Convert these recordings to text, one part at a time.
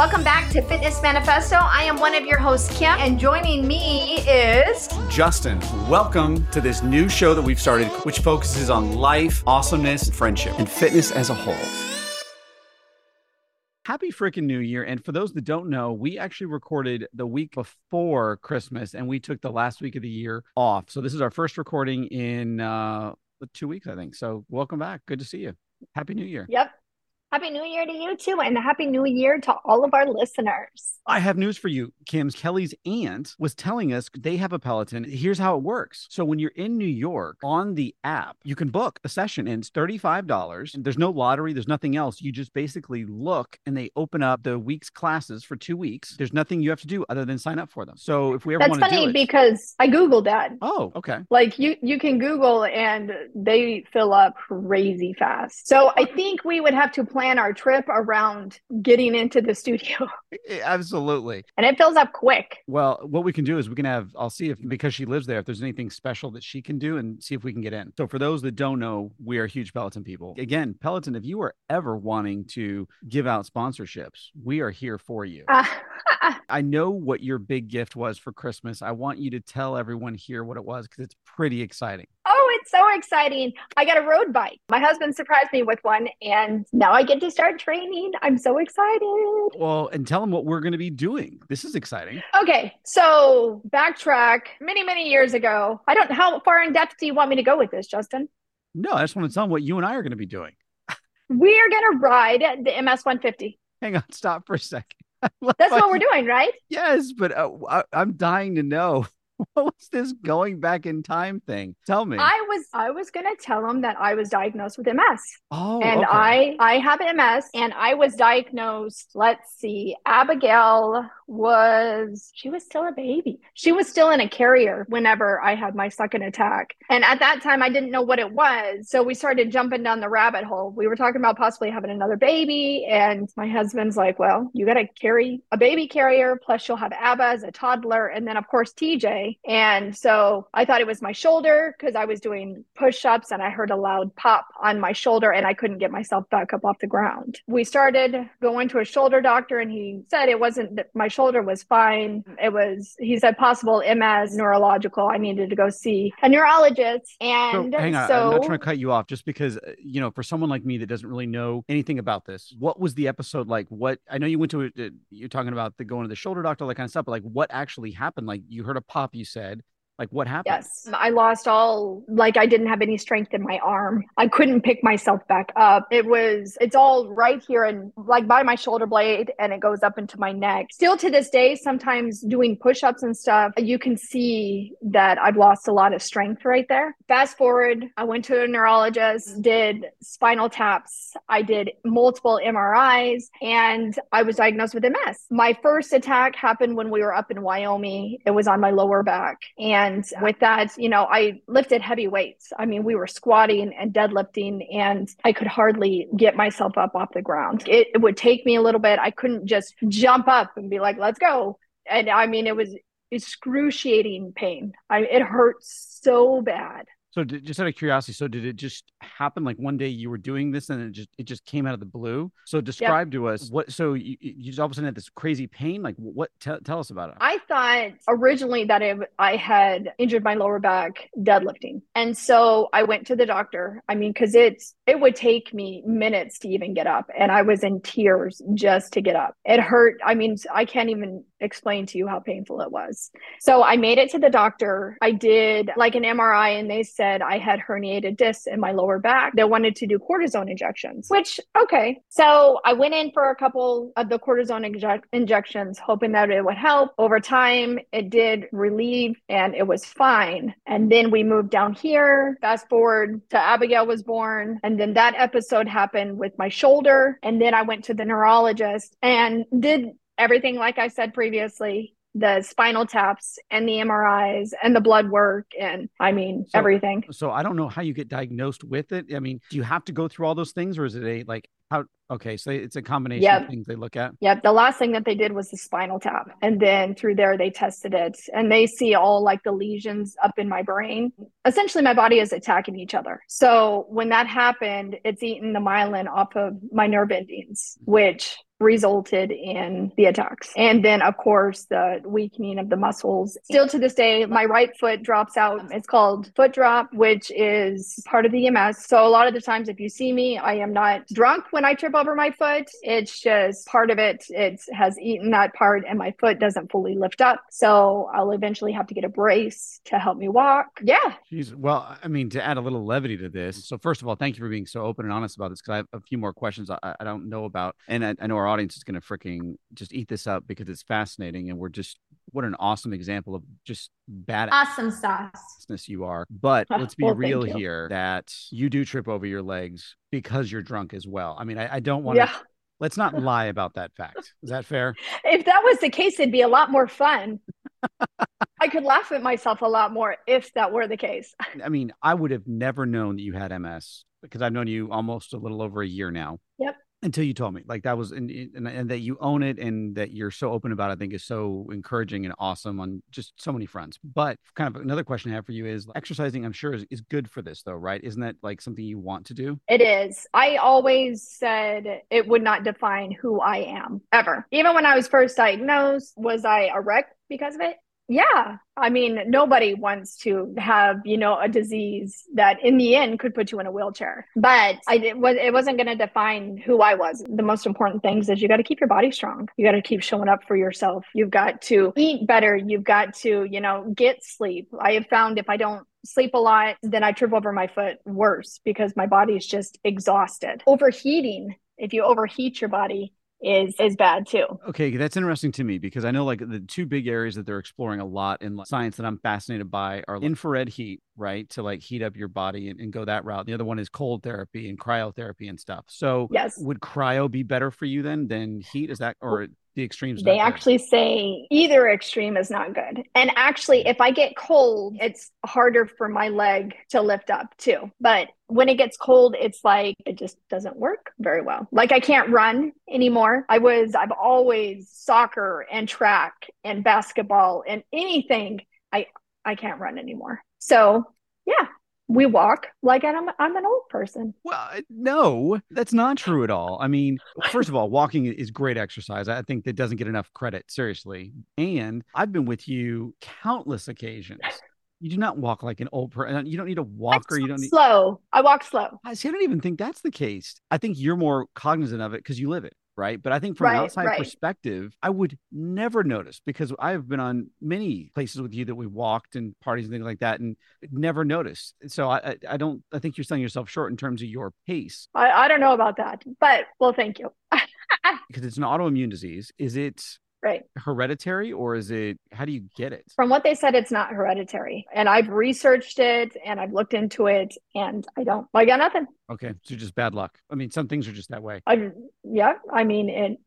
Welcome back to Fitness Manifesto. I am one of your hosts, Kim, and joining me is... Justin. Welcome to this new show that we've started, which focuses on life, awesomeness, and friendship, and fitness as a whole. Happy freaking New Year. And for those that don't know, we actually recorded the week before Christmas, and we took the last week of the year off. So this is our first recording in 2 weeks, I think. So welcome back. Good to see you. Happy New Year. Yep. Happy New Year to you too, and Happy New Year to all of our listeners. I have news for you, Kim. Kelly's aunt was telling us they have a Peloton. Here's how it works. So when you're in New York, on the app, you can book a session, and it's $35. And there's no lottery. There's nothing else. You just basically look, and they open up the week's classes for 2 weeks. There's nothing you have to do other than sign up for them. So if we ever want to do it. That's funny because I Googled that. Oh, okay. Like you can Google, and they fill up crazy fast. So I think we would have to plan our trip around getting into the studio. Absolutely. And it fills up quick. Well, what we can do is we can have, I'll see if, because she lives there, if there's anything special that she can do and see if we can get in. So for those that don't know, we are huge Peloton people. Again, Peloton, if you are ever wanting to give out sponsorships, we are here for you. I know what your big gift was for Christmas. I want you to tell everyone here what it was because it's pretty exciting. Oh, it's so exciting. I got a road bike. My husband surprised me with one, and now I get to start training. I'm so excited. Well, and tell them what we're going to be doing. This is exciting. Okay. So backtrack many, many years ago. I don't know how far in depth do you want me to go with this, Justin? No, I just want to tell them what you and I are going to be doing. We are going to ride the MS-150. Hang on. Stop for a second. That's what we're doing, right? Yes, but I'm dying to know. What was this going back in time thing? Tell me. I was going to tell him that I was diagnosed with MS. Oh, and okay. I have MS, and I was diagnosed, let's see, Abigail was still a baby. She was still in a carrier whenever I had my second attack. And at that time, I didn't know what it was. So we started jumping down the rabbit hole. We were talking about possibly having another baby. And my husband's like, well, you got to carry a baby carrier. Plus you'll have Abba as a toddler. And then of course, TJ. And so I thought it was my shoulder because I was doing push-ups and I heard a loud pop on my shoulder and I couldn't get myself back up off the ground. We started going to a shoulder doctor and he said it wasn't that my shoulder was fine. It was, he said, possible MS neurological. I needed to go see a neurologist. And hang on, I'm not trying to cut you off just because, you know, for someone like me that doesn't really know anything about this, what was the episode like? What, I know you went to, you're talking about the going to the shoulder doctor, all that kind of stuff, but like what actually happened? Like you heard a pop, you said. Like what happened? Yes. I lost all, like I didn't have any strength in my arm. I couldn't pick myself back up. It's all right here and like by my shoulder blade and it goes up into my neck. Still to this day, sometimes doing push-ups and stuff, you can see that I've lost a lot of strength right there. Fast forward, I went to a neurologist, did spinal taps. I did multiple MRIs and I was diagnosed with MS. My first attack happened when we were up in Wyoming. It was on my lower back. And with that, you know, I lifted heavy weights. I mean, we were squatting and deadlifting and I could hardly get myself up off the ground. It would take me a little bit. I couldn't just jump up and be like, let's go. And I mean, it was excruciating pain. It hurt so bad. So just out of curiosity, so did it just happen like one day you were doing this and it just came out of the blue? So describe to us what, so you just all of a sudden had this crazy pain? Like what, tell us about it. I thought originally that I had injured my lower back deadlifting. And so I went to the doctor. I mean, cause it would take me minutes to even get up and I was in tears just to get up. It hurt. I mean, I can't even explain to you how painful it was. So I made it to the doctor. I did like an MRI and they said I had herniated discs in my lower back. They wanted to do cortisone injections, which, okay. So I went in for a couple of the cortisone injections, hoping that it would help. Over time, it did relieve and it was fine. And then we moved down here, fast forward to Abigail was born. And then that episode happened with my shoulder. And then I went to the neurologist and did everything, like I said previously, the spinal taps and the MRIs and the blood work. And I mean, everything. So I don't know how you get diagnosed with it. I mean, do you have to go through all those things or is it okay. So it's a combination of things they look at. Yep. The last thing that they did was the spinal tap. And then through there, they tested it and they see all like the lesions up in my brain. Essentially, my body is attacking each other. So when that happened, it's eaten the myelin off of my nerve endings, which resulted in the attacks. And then, of course, the weakening of the muscles. Still to this day, my right foot drops out. It's called foot drop, which is part of the MS. So a lot of the times if you see me, I am not drunk when I trip over my foot. It's just part of it. It has eaten that part and my foot doesn't fully lift up. So I'll eventually have to get a brace to help me walk. Yeah. Jeez. Well, I mean, to add a little levity to this. So first of all, thank you for being so open and honest about this, because I have a few more questions I don't know about. And I know our audience is going to freaking just eat this up because it's fascinating. And we're just, what an awesome example of just badass. Awesome sauce. You are. But let's be real here that you do trip over your legs because you're drunk as well. I mean, I don't want to. Yeah. Let's not lie about that fact. Is that fair? If that was the case, it'd be a lot more fun. I could laugh at myself a lot more if that were the case. I mean, I would have never known that you had MS because I've known you almost a little over a year now. Yep. Until you told me, like that was, and that you own it and that you're so open about it, I think is so encouraging and awesome on just so many fronts. But kind of another question I have for you is exercising, I'm sure is good for this though, right? Isn't that like something you want to do? It is. I always said it would not define who I am ever. Even when I was first diagnosed, was I a wreck because of it? Yeah. I mean, nobody wants to have, a disease that in the end could put you in a wheelchair, but it wasn't going to define who I was. The most important things is you got to keep your body strong. You got to keep showing up for yourself. You've got to eat better. You've got to, get sleep. I have found if I don't sleep a lot, then I trip over my foot worse because my body is just exhausted. Overheating. If you overheat your body, is bad too. Okay. That's interesting to me because I know like the two big areas that they're exploring a lot in science that I'm fascinated by are infrared heat, right? To like heat up your body and go that route. The other one is cold therapy and cryotherapy and stuff. So yes. Would cryo be better for you than heat? Is that, or the extremes? They actually say either extreme is not good. And actually, if I get cold, it's harder for my leg to lift up too. But when it gets cold, it's like, it just doesn't work very well. Like I can't run anymore. I've always soccer and track and basketball and anything. I can't run anymore. So yeah. We walk like I'm an old person. Well, no, that's not true at all. I mean, first of all, walking is great exercise. I think that doesn't get enough credit, seriously. And I've been with you countless occasions. You do not walk like an old person. You don't need a walker. You don't need slow. I walk slow. I see. I don't even think that's the case. I think you're more cognizant of it because you live it. Right. But I think from an outside perspective, I would never notice because I've been on many places with you that we walked and parties and things like that and never noticed. So I think you're selling yourself short in terms of your pace. I don't know about that, but well, thank you. Because it's an autoimmune disease. Is it hereditary or is it, how do you get it? From what they said, it's not hereditary. And I've researched it and I've looked into it and I got nothing. Okay. So just bad luck. I mean, some things are just that way.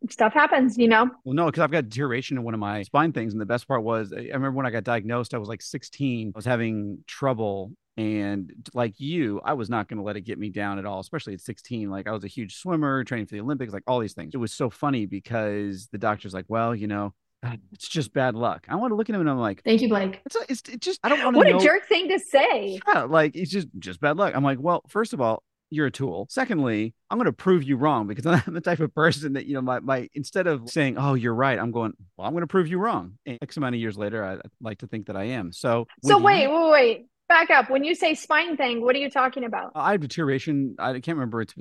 Stuff happens, Well, no, because I've got deterioration in one of my spine things. And the best part was, I remember when I got diagnosed, I was like 16. I was having trouble. And like you, I was not going to let it get me down at all, especially at 16. Like I was a huge swimmer, training for the Olympics, like all these things. It was so funny because the doctor's like, well, it's just bad luck. I want to look at him and I'm like, thank you, Blake. I don't want to know. What a jerk thing to say. Yeah, like it's just bad luck. I'm like, well, first of all, you're a tool. Secondly, I'm going to prove you wrong because I'm the type of person that, my instead of saying, oh, you're right, I'm going, well, I'm going to prove you wrong. And X amount of years later, I like to think that I am. So wait. Back up. When you say spine thing, what are you talking about? I have deterioration. I can't remember. It's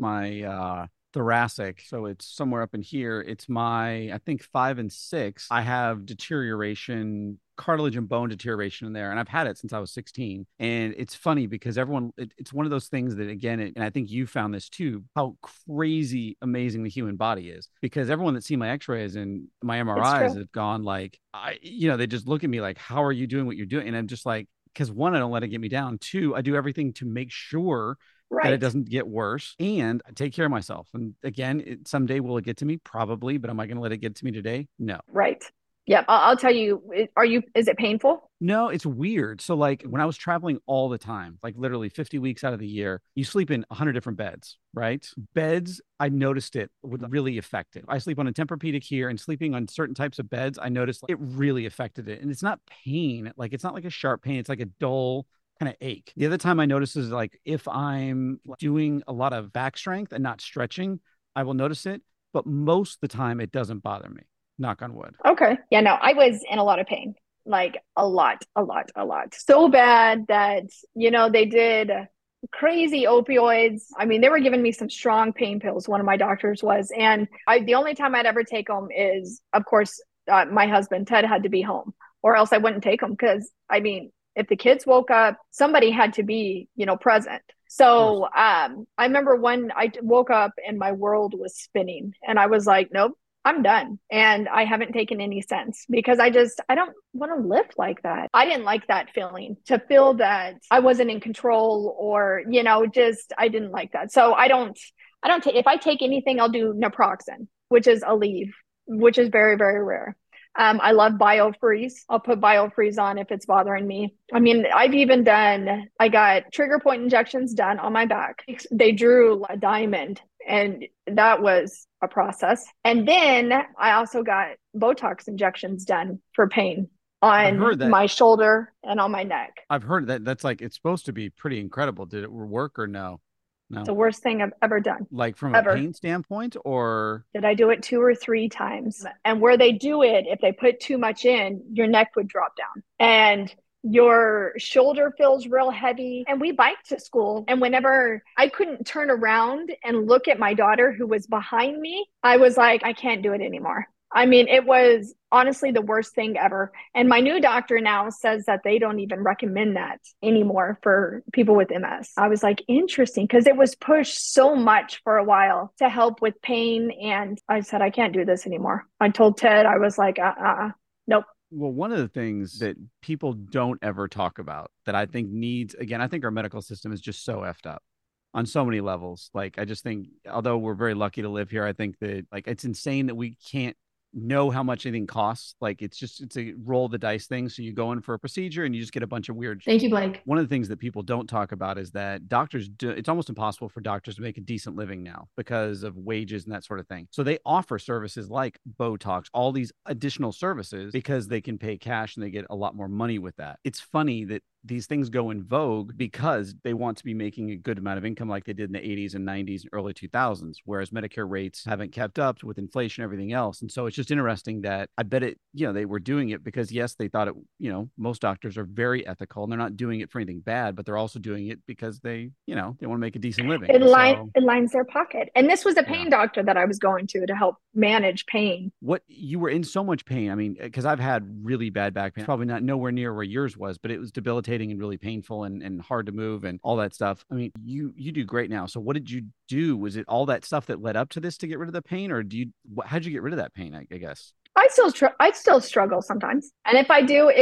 my thoracic. So it's somewhere up in here. It's my, I think 5 and 6. I have deterioration, cartilage and bone deterioration in there. And I've had it since I was 16. And it's funny because it's one of those things that again, and I think you found this too, how crazy amazing the human body is because everyone that's seen my x-rays and my MRIs have gone like, they just look at me like, how are you doing what you're doing? And I'm just like, because one, I don't let it get me down. Two, I do everything to make sure that it doesn't get worse. And I take care of myself. And again, someday will it get to me? Probably. But am I going to let it get to me today? No. Right. Yeah. I'll tell you, is it painful? No, it's weird. So like when I was traveling all the time, like literally 50 weeks out of the year, you sleep in 100 different beds, right? Beds, I noticed it would really affect it. I sleep on a Tempur-Pedic here and sleeping on certain types of beds, I noticed it really affected it. And it's not pain. Like it's not like a sharp pain. It's like a dull kind of ache. The other time I noticed is like if I'm doing a lot of back strength and not stretching, I will notice it. but most of the time it doesn't bother me. Knock on wood. Okay. Yeah, no, I was in a lot of pain, like a lot. So bad that, you know, they did crazy opioids. I mean, they were giving me some strong pain pills. One of my doctors was, and the only time I'd ever take them is, of course, my husband, Ted, had to be home, or else I wouldn't take them. Cause I mean, if the kids woke up, somebody had to be, you know, present. So I remember when I woke up and my world was spinning and I was like, nope, I'm done. And I haven't taken any since, because I don't want to live like that. I didn't like that feeling, to feel that I wasn't in control, or, you know, just, I didn't like that. So I don't take, if I take anything, I'll do naproxen, which is Aleve, which is very, very rare. I love Biofreeze. I'll put Biofreeze on if it's bothering me. I mean, I got trigger point injections done on my back. They drew a diamond, and that was a process. And then I also got Botox injections done for pain on my shoulder and on my neck. I've heard that. That's like, it's supposed to be pretty incredible. Did it work or no? No. It's the worst thing I've ever done. Like from a pain standpoint, or? Did I do it 2 or 3 times? And where they do it, if they put too much in, your neck would drop down and your shoulder feels real heavy. And we biked to school. And whenever I couldn't turn around and look at my daughter who was behind me, I was like, I can't do it anymore. I mean, it was honestly the worst thing ever. And my new doctor now says that they don't even recommend that anymore for people with MS. I was like, interesting, because it was pushed so much for a while to help with pain. And I said, I can't do this anymore. I told Ted, I was like, nope. Well, one of the things that people don't ever talk about that I think needs, again, I think our medical system is just so effed up on so many levels. Like, I just think, although we're very lucky to live here, I think that, like, it's insane that we can't know how much anything costs. Like, it's a roll the dice thing. So you go in for a procedure and you just get a bunch of weird. Thank you, Blake. One of the things that people don't talk about is that it's almost impossible for doctors to make a decent living now because of wages and that sort of thing. So they offer services like Botox, all these additional services, because they can pay cash and they get a lot more money with that. It's funny that these things go in vogue because they want to be making a good amount of income, like they did in the 80s and 90s and early 2000s, whereas Medicare rates haven't kept up with inflation and everything else. And so it's just interesting that I bet it, you know, they were doing it because, yes, they thought it, you know, most doctors are very ethical and they're not doing it for anything bad, but they're also doing it because they, you know, they want to make a decent living. It lines their pocket. And this was a pain doctor that I was going to help manage pain. What, you were in so much pain. I mean, because I've had really bad back pain, probably not nowhere near where yours was, but it was debilitating and really painful and hard to move and all that stuff. I mean, you do great now. So what did you do? Was it all that stuff that led up to this to get rid of the pain, or how'd you get rid of that pain? I guess I still struggle sometimes. And if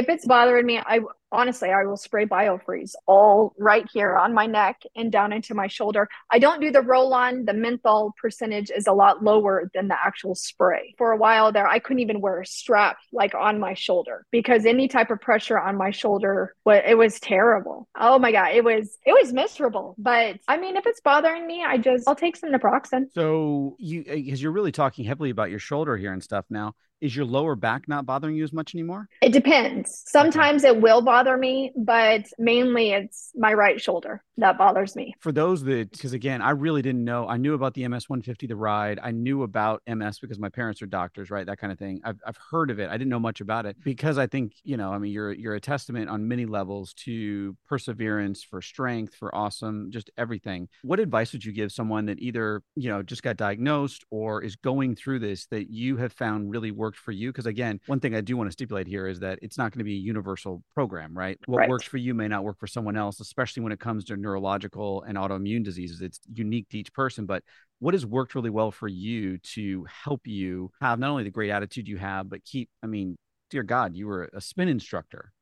it's bothering me, I will spray Biofreeze all right here on my neck and down into my shoulder. I don't do the roll-on. The menthol percentage is a lot lower than the actual spray. For a while there, I couldn't even wear a strap like on my shoulder because any type of pressure on my shoulder, it was terrible. Oh my God. It was miserable. But I mean, if it's bothering me, I'll take some naproxen. So because you're really talking heavily about your shoulder here and stuff now. Is your lower back not bothering you as much anymore? It depends. Sometimes it will bother me, but mainly it's my right shoulder that bothers me. For those that, because again, I really didn't know. I knew about the MS-150, the ride. I knew about MS because my parents are doctors, right? That kind of thing. I've heard of it. I didn't know much about it because I think, you know, I mean, you're a testament on many levels to perseverance, for strength, for awesome, just everything. What advice would you give someone that either, you know, just got diagnosed or is going through this that you have found really worked for you? Because again, one thing I do want to stipulate here is that it's not going to be a universal program, right? What works for you may not work for someone else, especially when it comes to neurological and autoimmune diseases. It's unique to each person, but what has worked really well for you to help you have not only the great attitude you have, but I mean, dear God, you were a spin instructor.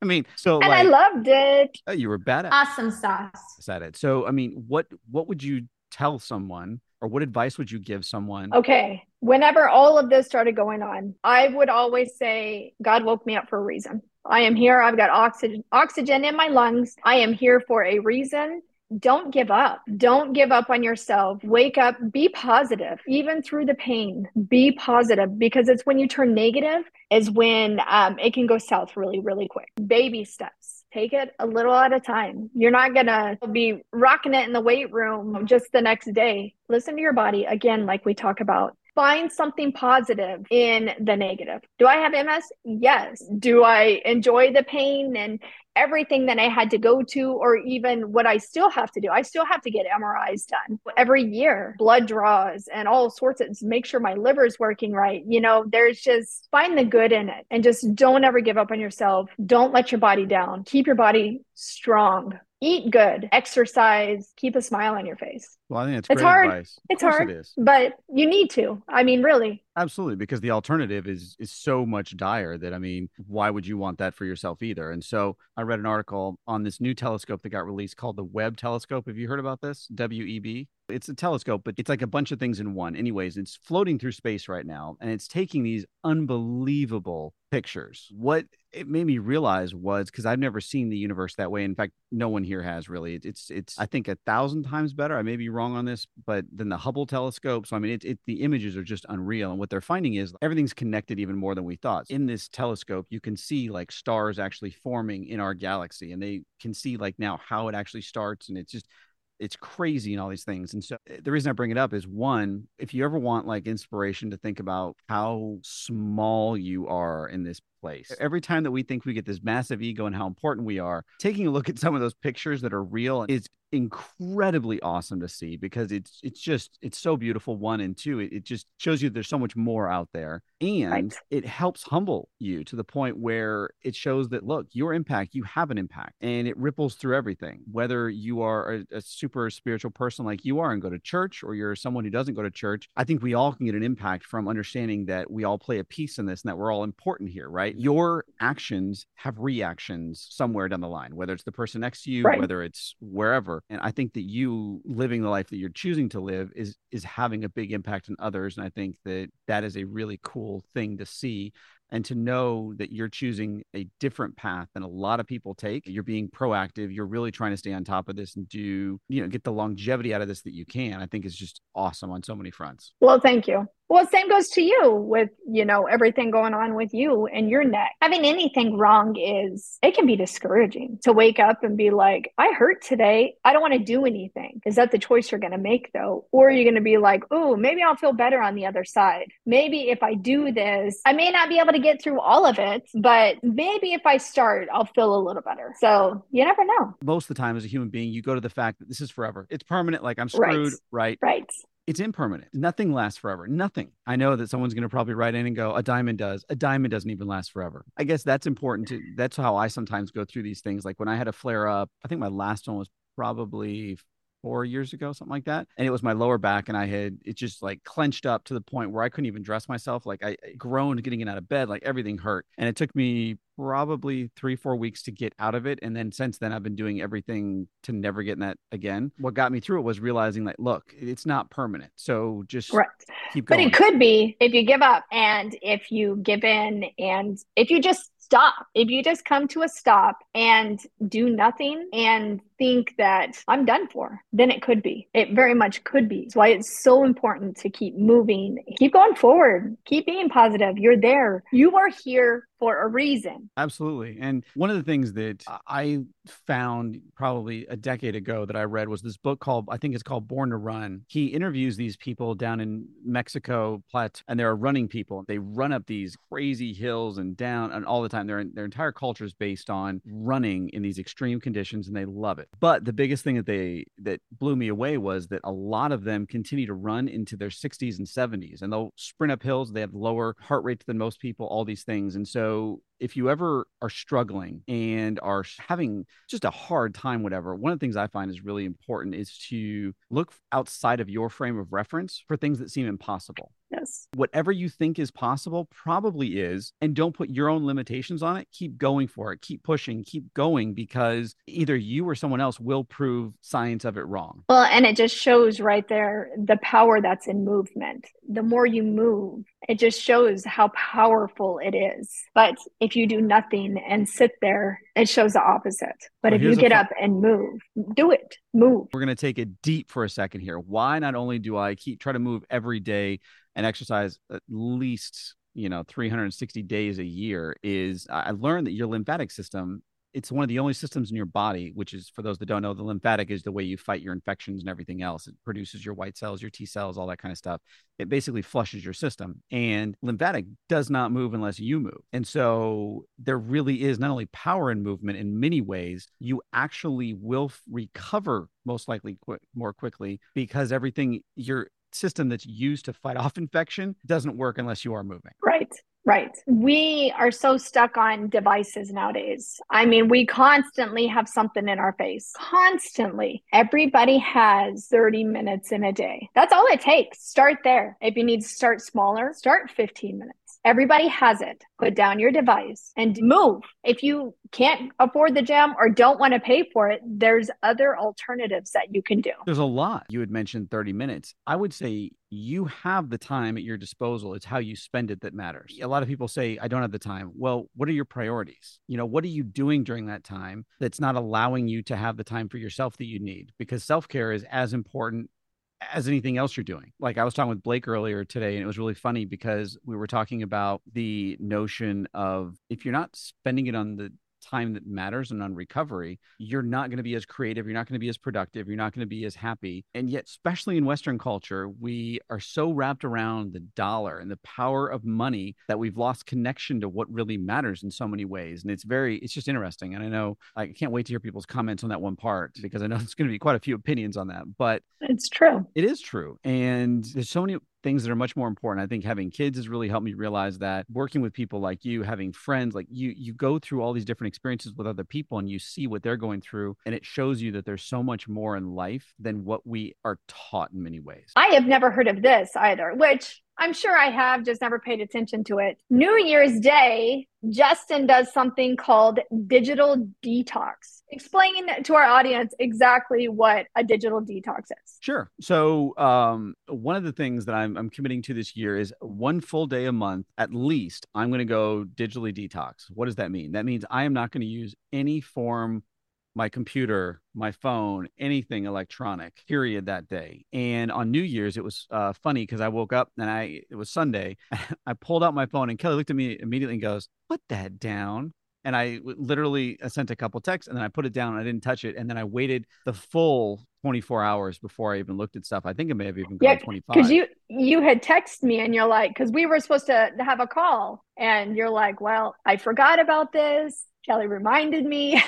I mean, so, and like, I loved it. Oh, you were badass. Awesome sauce. Is that it? So, I mean, what would you tell someone, or what advice would you give someone? Okay. Whenever all of this started going on, I would always say, God woke me up for a reason. I am here. I've got oxygen in my lungs. I am here for a reason. Don't give up. Don't give up on yourself. Wake up, be positive, even through the pain, be positive, because it's when you turn negative is when it can go south really, really quick. Baby steps. Take it a little at a time. You're not going to be rocking it in the weight room just the next day. Listen to your body again, like we talk about. Find something positive in the negative. Do I have MS? Yes. Do I enjoy the pain and everything that I had to go to, or even what I still have to do? I still have to get MRIs done every year, blood draws and all sorts of, make sure my liver's working right. You know, there's just find the good in it and just don't ever give up on yourself. Don't let your body down. Keep your body strong. Eat good, exercise, keep a smile on your face. Well, I think that's great advice. It's hard, but you need to. I mean, really. Absolutely, because the alternative is so much dire that, I mean, why would you want that for yourself either? And so I read an article on this new telescope that got released called the Webb Telescope. Have you heard about this? WEB. It's a telescope, but it's like a bunch of things in one. Anyways, it's floating through space right now, and it's taking these unbelievable pictures. What it made me realize was, because I've never seen the universe that way. In fact, no one here has really. It's I think 1,000 times better. I may be wrong on this, but than the Hubble telescope. So I mean, the images are just unreal. And what they're finding is everything's connected even more than we thought. In this telescope, you can see like stars actually forming in our galaxy, and they can see like now how it actually starts, and it's just. It's crazy and all these things. And so the reason I bring it up is, one, if you ever want like inspiration to think about how small you are in this place, every time that we think we get this massive ego and how important we are, taking a look at some of those pictures that are real is incredibly awesome to see, because it's so beautiful. One, and two, it just shows you there's so much more out there, and right. It helps humble you to the point where it shows that, look, you have an impact, and it ripples through everything, whether you are a super spiritual person like you are and go to church, or you're someone who doesn't go to church. I think we all can get an impact from understanding that we all play a piece in this and that we're all important here, right? Your actions have reactions somewhere down the line, whether it's the person next to you, right. Whether it's wherever. And I think that you living the life that you're choosing to live is having a big impact on others. And I think that is a really cool thing to see, and to know that you're choosing a different path than a lot of people take. You're being proactive. You're really trying to stay on top of this and get the longevity out of this that you can. I think it's just awesome on so many fronts. Well, thank you. Well, same goes to you with, everything going on with you and your neck. Having anything wrong it can be discouraging to wake up and be like, I hurt today. I don't want to do anything. Is that the choice you're going to make though? Or are you going to be like, oh, maybe I'll feel better on the other side. Maybe if I do this, I may not be able to get through all of it, but maybe if I start, I'll feel a little better. So you never know. Most of the time as a human being, you go to the fact that this is forever. It's permanent. Like I'm screwed, right? Right. It's impermanent. Nothing lasts forever. Nothing. I know that someone's going to probably write in and go, a diamond does. A diamond doesn't even last forever. I guess that's important too. That's how I sometimes go through these things. Like when I had a flare up, I think my last one was probably 4 years ago, something like that. And it was my lower back. And it just like clenched up to the point where I couldn't even dress myself. Like I groaned getting in out of bed, like everything hurt. And it took me probably 3-4 weeks to get out of it. And then since then, I've been doing everything to never get in that again. What got me through it was realizing that, look, it's not permanent. So just keep going. But it could be if you give up and if you give in and if you just stop. If you just come to a stop and do nothing and think that I'm done for, then it could be. It very much could be. That's why it's so important to keep moving, keep going forward, keep being positive. You're there. You are here for a reason. Absolutely. And one of the things that I found probably a decade ago that I read was this book called, I think it's called Born to Run. He interviews these people down in Mexico Plateau, and they're running people. They run up these crazy hills and down and all the time. Their entire culture is based on running in these extreme conditions, and they love it. But the biggest thing that blew me away was that a lot of them continue to run into their 60s and 70s, and they'll sprint up hills. They have lower heart rates than most people, all these things. And so if you ever are struggling and are having just a hard time, whatever, one of the things I find is really important is to look outside of your frame of reference for things that seem impossible. Yes. Whatever you think is possible probably is, and don't put your own limitations on it. Keep going for it. Keep pushing, keep going, because either you or someone else will prove science of it wrong. Well, and it just shows right there, the power that's in movement. The more you move, it just shows how powerful it is. But if you do nothing and sit there, it shows the opposite. But if you get up and move, do it, move. We're going to take it deep for a second here. Why not only do I try to move every day and exercise at least, 360 days a year, is I learned that your lymphatic system it's one of the only systems in your body, which is, for those that don't know, the lymphatic is the way you fight your infections and everything else. It produces your white cells, your T cells, all that kind of stuff. It basically flushes your system, and lymphatic does not move unless you move. And so there really is not only power in movement in many ways, you actually will recover most likely more quickly, because everything, your system that's used to fight off infection doesn't work unless you are moving. Right. Right. We are so stuck on devices nowadays. I mean, we constantly have something in our face. Constantly. Everybody has 30 minutes in a day. That's all it takes. Start there. If you need to start smaller, start 15 minutes. Everybody has it. Put down your device and move. If you can't afford the gym or don't want to pay for it, there's other alternatives that you can do. There's a lot. You had mentioned 30 minutes. I would say you have the time at your disposal. It's how you spend it that matters. A lot of people say, I don't have the time. Well, what are your priorities? You know, what are you doing during that time that's not allowing you to have the time for yourself that you need? Because self-care is as important as anything else you're doing. Like, I was talking with Blake earlier today, and it was really funny because we were talking about the notion of, if you're not spending it on the time that matters and on recovery, you're not going to be as creative. You're not going to be as productive. You're not going to be as happy. And yet, especially in Western culture, we are so wrapped around the dollar and the power of money that we've lost connection to what really matters in so many ways. And it's just interesting. And I know I can't wait to hear people's comments on that one part, because I know it's going to be quite a few opinions on that, but it's true. It is true. And there's so many things that are much more important. I think having kids has really helped me realize that, working with people like you, having friends like you, you go through all these different experiences with other people and you see what they're going through. And it shows you that there's so much more in life than what we are taught in many ways. I have never heard of this either, which I'm sure I have, just never paid attention to it. New Year's Day, Justin does something called digital detox. Explain to our audience exactly what a digital detox is. Sure. So one of the things that I'm committing to this year is one full day a month, at least, I'm going to go digitally detox. What does that mean? That means I am not going to use any form, my computer, my phone, anything electronic, period, that day. And on New Year's, it was funny because I woke up and it was Sunday. I pulled out my phone and Kelly looked at me immediately and goes, put that down. And I literally sent a couple texts and then I put it down and I didn't touch it. And then I waited the full 24 hours before I even looked at stuff. I think it may have even gone 25. Because you had texted me and you're like, because we were supposed to have a call. And you're like, well, I forgot about this. Kelly reminded me.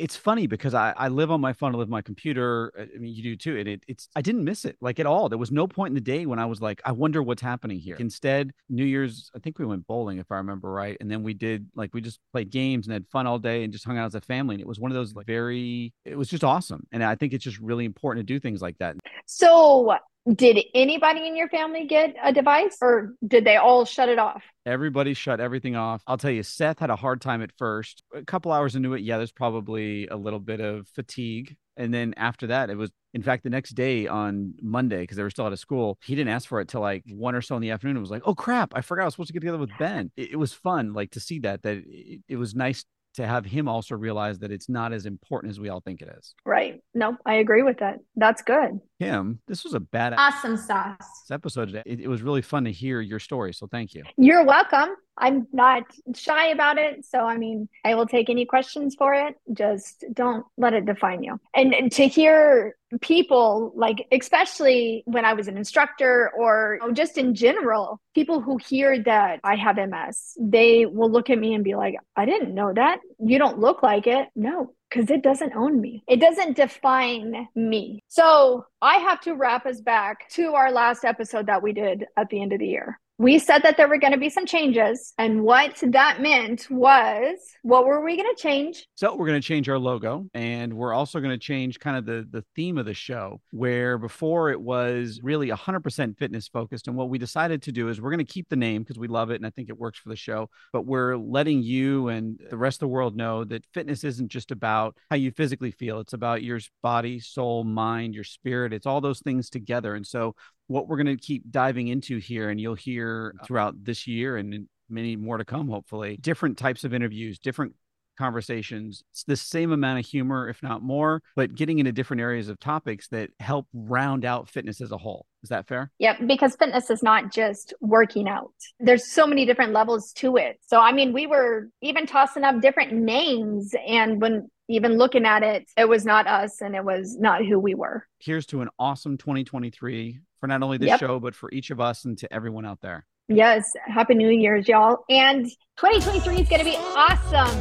It's funny because I live on my phone, I live on my computer. I mean, you do too. And I didn't miss it like at all. There was no point in the day when I was like, I wonder what's happening here. Instead, New Year's, I think we went bowling, if I remember right. And then we just played games and had fun all day and just hung out as a family. And it was one of those it was just awesome. And I think it's just really important to do things like that. So did anybody in your family get a device, or did they all shut it off? Everybody shut everything off. I'll tell you, Seth had a hard time at first. A couple hours into it, yeah, there's probably a little bit of fatigue. And then after that, it was, in fact, the next day on Monday, because they were still out of school, he didn't ask for it till like 1 or so in the afternoon. It was like, oh crap, I forgot I was supposed to get together with Ben. It was fun, like, to see that it was nice to have him also realize that it's not as important as we all think it is. Right. No, I agree with that. That's good. Kim, this was a badass. Awesome sauce. This episode today. It was really fun to hear your story. So thank you. You're welcome. I'm not shy about it. So, I mean, I will take any questions for it. Just don't let it define you. And to hear people, like, especially when I was an instructor or just in general, people who hear that I have MS, they will look at me and be like, I didn't know that. You don't look like it. No. Because it doesn't own me. It doesn't define me. So I have to wrap us back to our last episode that we did at the end of the year. We said that there were going to be some changes. And what that meant was, what were we going to change? So we're going to change our logo. And we're also going to change kind of the theme of the show, where before it was really 100% fitness focused. And what we decided to do is we're going to keep the name because we love it. And I think it works for the show. But we're letting you and the rest of the world know that fitness isn't just about how you physically feel. It's about your body, soul, mind, your spirit. It's all those things together. And so what we're going to keep diving into here, and you'll hear throughout this year and many more to come, hopefully, different types of interviews, different conversations. It's the same amount of humor, if not more, but getting into different areas of topics that help round out fitness as a whole. Is that fair? Yep, because fitness is not just working out. There's so many different levels to it. So, I mean, we were even tossing up different names, and when even looking at it, it was not us and it was not who we were. Here's to an awesome 2023 for not only this show, but for each of us and to everyone out there. Yes. Happy New Year's, y'all. And 2023 is going to be awesome.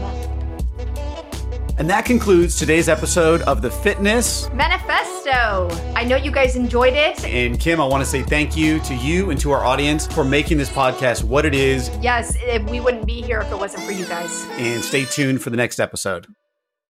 And that concludes today's episode of the Fitness Manifesto. I know you guys enjoyed it. And Kim, I want to say thank you to you and to our audience for making this podcast what it is. Yes, we wouldn't be here if it wasn't for you guys. And stay tuned for the next episode.